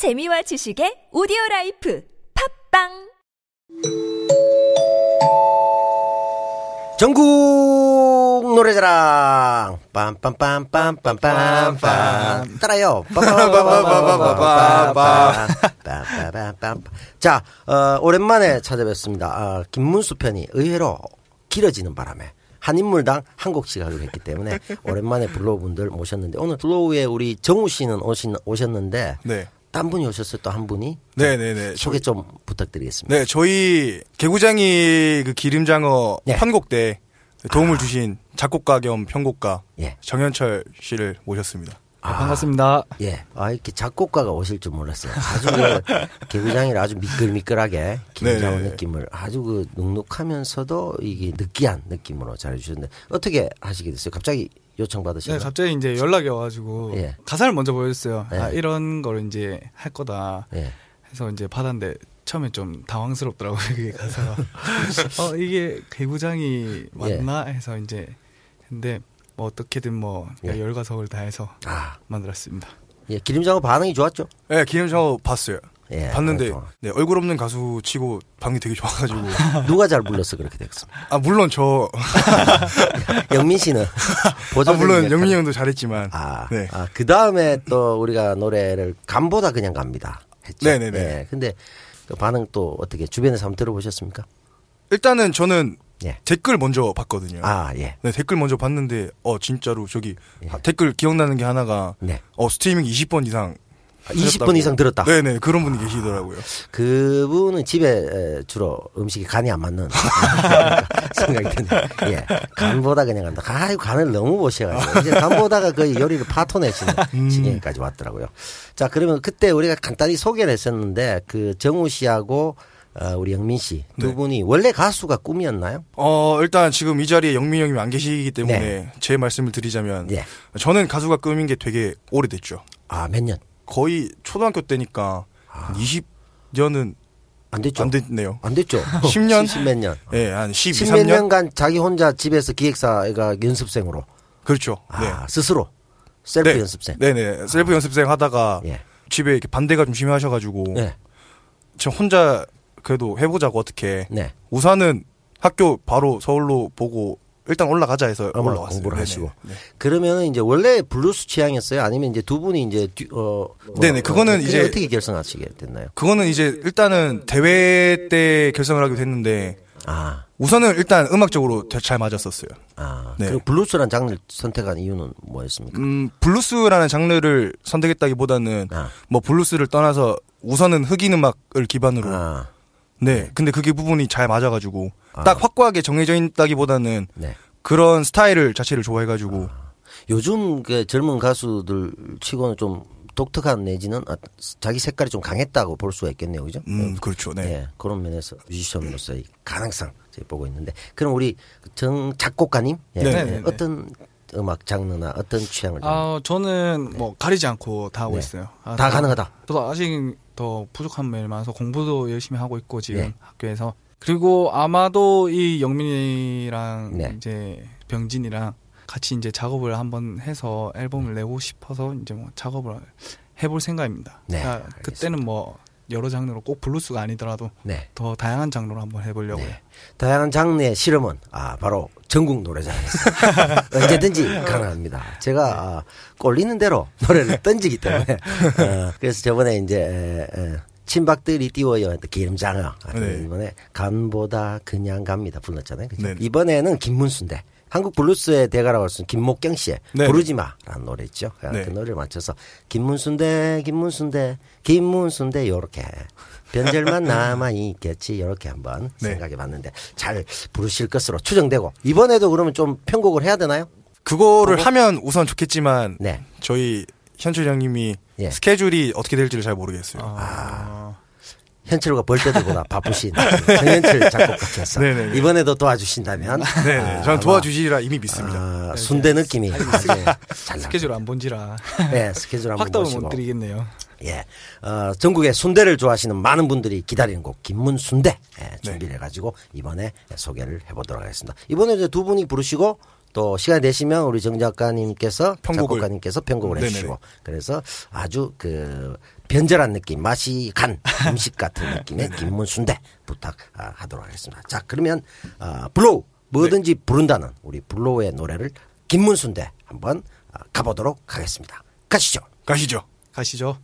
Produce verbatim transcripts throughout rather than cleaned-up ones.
재미와 지식의 오디오라이프 팝빵 전국 노래자랑 빰빰빰빰빰빰빰 따라요. 빰빰빰빰빰빰빰빰빰빰빰 자, 어, 오랜만에 찾아뵙습니다. 아, 김문수 편이 의외로 길어지는 바람에 한 인물당 한 곡씩 하기로 했기 때문에 오랜만에 블로우분들 모셨는데 오늘 블로우에 우리 정우 씨는 오신, 오셨는데 네. 딴 분이 오셨어요. 또 한 분이 네네네 소개 좀 부탁드리겠습니다. 네, 저희 개구장이 그 기름장어 네. 편곡 때 도움을 아. 주신 작곡가 겸 편곡가 예. 정현철 씨를 모셨습니다. 아, 반갑습니다. 예, 아 이렇게 작곡가가 오실 줄 몰랐어요. 아주 그 개구장이를 아주 미끌미끌하게 기름장어 느낌을 아주 그 눅눅하면서도 이게 느끼한 느낌으로 잘해주셨는데 어떻게 하시게 됐어요? 갑자기 요청 받으셨어요? 네, 갑자기 이제 연락이 와가지고 예. 가사를 먼저 보여줬어요. 예. 아, 이런 걸 이제 할 거다. 예. 해서 이제 받았는데 처음에 좀 당황스럽더라고요. 그게 가사가 어 이게 개구장이 맞나 예. 해서 이제 근데 뭐 어떻게든 뭐 예. 열과성을 다해서 아. 만들었습니다. 예, 기름장어 반응이 좋았죠? 예, 네, 기름장어 봤어요. 예, 봤는데 네, 얼굴 없는 가수 치고 반응이 되게 좋아가지고 누가 잘 불렀어 그렇게 됐습니다. 아 물론 저 영민 씨는 아 물론 영민 형도 잘했지만 아, 네. 아 그 다음에 또 우리가 노래를 감보다 그냥 갑니다 했죠. 네네네. 예, 근데 그 반응 또 어떻게 주변에서 한번 들어보셨습니까? 일단은 저는 예. 댓글 먼저 봤거든요. 아 예. 네, 댓글 먼저 봤는데 어 진짜로 저기 예. 댓글 기억나는 게 하나가 네. 어 스트리밍 이십 번 이상. 이십 분 이상 들었다. 네네 그런 분이 아, 계시더라고요. 그분은 집에 주로 음식이 간이 안 맞는 생각이 드네요. 예, 간보다 그냥 간다. 아유 간을 너무 보셔가지고 이제 간보다가 거의 요리를 파토내시는 음. 지경까지 왔더라고요. 자 그러면 그때 우리가 간단히 소개를 했었는데 그 정우 씨하고 어, 우리 영민 씨 두 분이 네. 원래 가수가 꿈이었나요? 어 일단 지금 이 자리에 영민 형님이 안 계시기 때문에 네. 제 말씀을 드리자면 네. 저는 가수가 꿈인 게 되게 오래됐죠. 아 몇 년? 거의 초등학교 때니까 아. 이십 년은 안 됐죠. 안 됐네요. 안 됐죠. 십 년? 십몇 년. 예, 네, 한 십이, 십몇 삼 년. 십몇 년간 자기 혼자 집에서 기획사가 연습생으로. 그렇죠. 아, 네. 스스로. 셀프 네. 연습생. 네네. 셀프 아. 연습생 하다가 예. 집에 이렇게 반대가 좀 심하셔가지고. 예. 저 혼자 그래도 해보자고 어떻게. 네. 우산은 학교 바로 서울로 보고 일단 올라가자 해서 어, 올라왔어요. 공부를 네네. 하시고. 네. 그러면 이제 원래 블루스 취향이었어요? 아니면 이제 두 분이 이제 듀, 어 네네 그거는 어, 이제 어떻게 결성하시게 됐나요? 그거는 이제 일단은 대회 때 결성을 하게 됐는데 아. 우선은 일단 음악적으로 잘 맞았었어요. 아. 네. 그리고 블루스라는 장르를 선택한 이유는 뭐였습니까? 음, 블루스라는 장르를 선택했다기보다는 아. 뭐 블루스를 떠나서 우선은 흑인 음악을 기반으로 아. 네. 근데 그게 부분이 잘 맞아가지고 아. 딱 확고하게 정해져 있다기보다는 네. 그런 스타일을 자체를 좋아해가지고 아. 요즘 그 젊은 가수들 치고는 좀 독특한 내지는 아, 자기 색깔이 좀 강했다고 볼 수가 있겠네요, 그죠? 음, 그렇죠. 네. 네. 그런 면에서 뮤지션으로서의 가능성 저희 보고 있는데 그럼 우리 정 작곡가님 예. 네. 어떤 음악 장르나 어떤 취향을? 아, 저는 네. 뭐 가리지 않고 다 하고 네. 있어요. 아, 다 가능하다. 저도 아직 더 부족한 면이 많아서 공부도 열심히 하고 있고 지금 네. 학교에서 그리고 아마도 이 영민이랑 네. 이제 병진이랑 같이 이제 작업을 한번 해서 앨범을 내고 싶어서 이제 뭐 작업을 해볼 생각입니다. 네, 그러니까 그때는 뭐 여러 장르로 꼭 블루스가 아니더라도 네. 더 다양한 장르로 한번 해보려고요. 네. 다양한 장르의 실험은 아 바로 전국 노래자랑입니다. 언제든지 가능합니다. 제가 네. 아, 꼴리는 대로 노래를 던지기 때문에 어, 그래서 저번에 이제 에, 에, 친박들이 띄워요. 기름장어 네. 이번에 간보다 그냥 갑니다 불렀잖아요. 네. 이번에는 김문수인데 한국 블루스의 대가라고 할 수 있는 김목경 씨의 네. 부르지마라는 노래 있죠. 네. 그 노래를 맞춰서 김문수인데 김문수인데 김문수인데 요렇게 변절만 남아있겠지 요렇게 한번 네. 생각해봤는데 잘 부르실 것으로 추정되고 이번에도 그러면 좀 편곡을 해야 되나요? 그거를 편곡? 하면 우선 좋겠지만 네. 저희 현철 형님이 예. 스케줄이 어떻게 될지를 잘 모르겠어요. 아... 아... 현철과 벌 때보다 바쁘신 정현철 작곡가께서 이번에도 도와주신다면 네네. 저는 도와주시리라 이미 믿습니다. 아, 순대 느낌이 스케줄 안 본지라 네, 스케줄 안 보시고 확답은 못 드리겠네요. 예, 어, 전국에 순대를 좋아하시는 많은 분들이 기다리는 곡 김문순대 예, 준비를 네. 해가지고 이번에 소개를 해보도록 하겠습니다. 이번에 이제 두 분이 부르시고 또 시간 되시면 우리 정 작가님께서 편곡을. 작곡가님께서 편곡을 네네네. 해주시고 그래서 아주 그 변절한 느낌, 맛이 간 음식 같은 느낌의 김문순대 부탁하도록 하겠습니다. 자, 그러면 어, 블로우 뭐든지 네. 부른다는 우리 블로우의 노래를 김문순대 한번 가보도록 하겠습니다. 가시죠. 가시죠. 가시죠.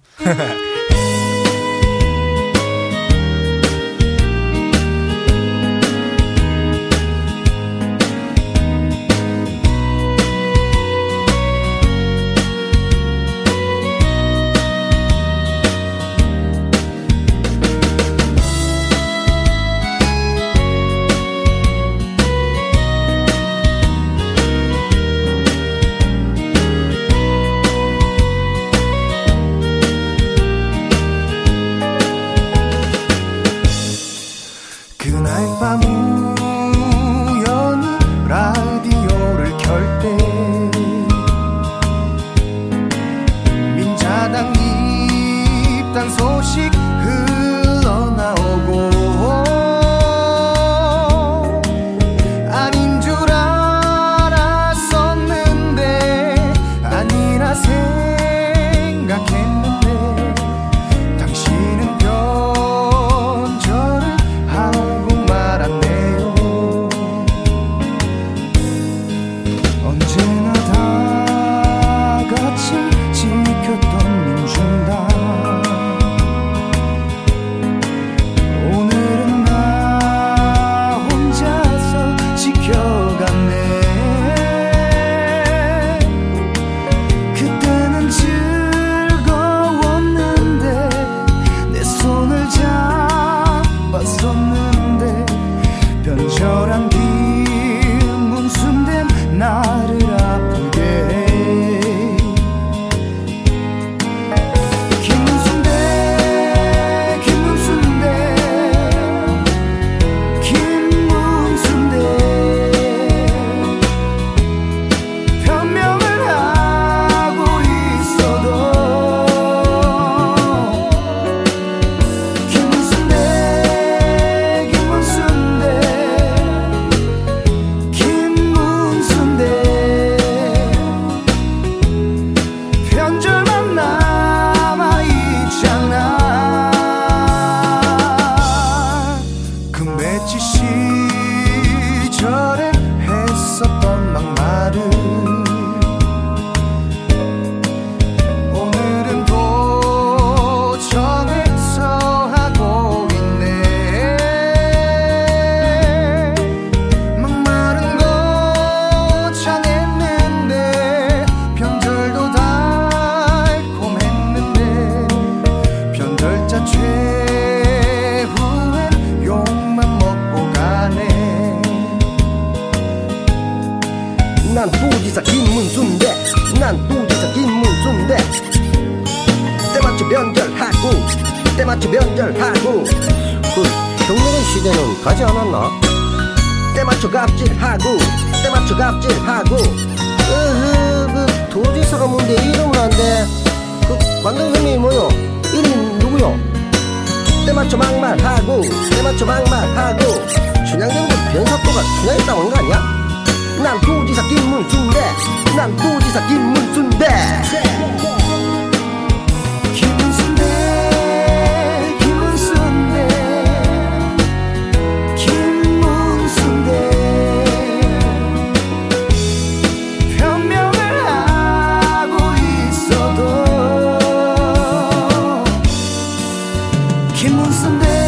김문순대.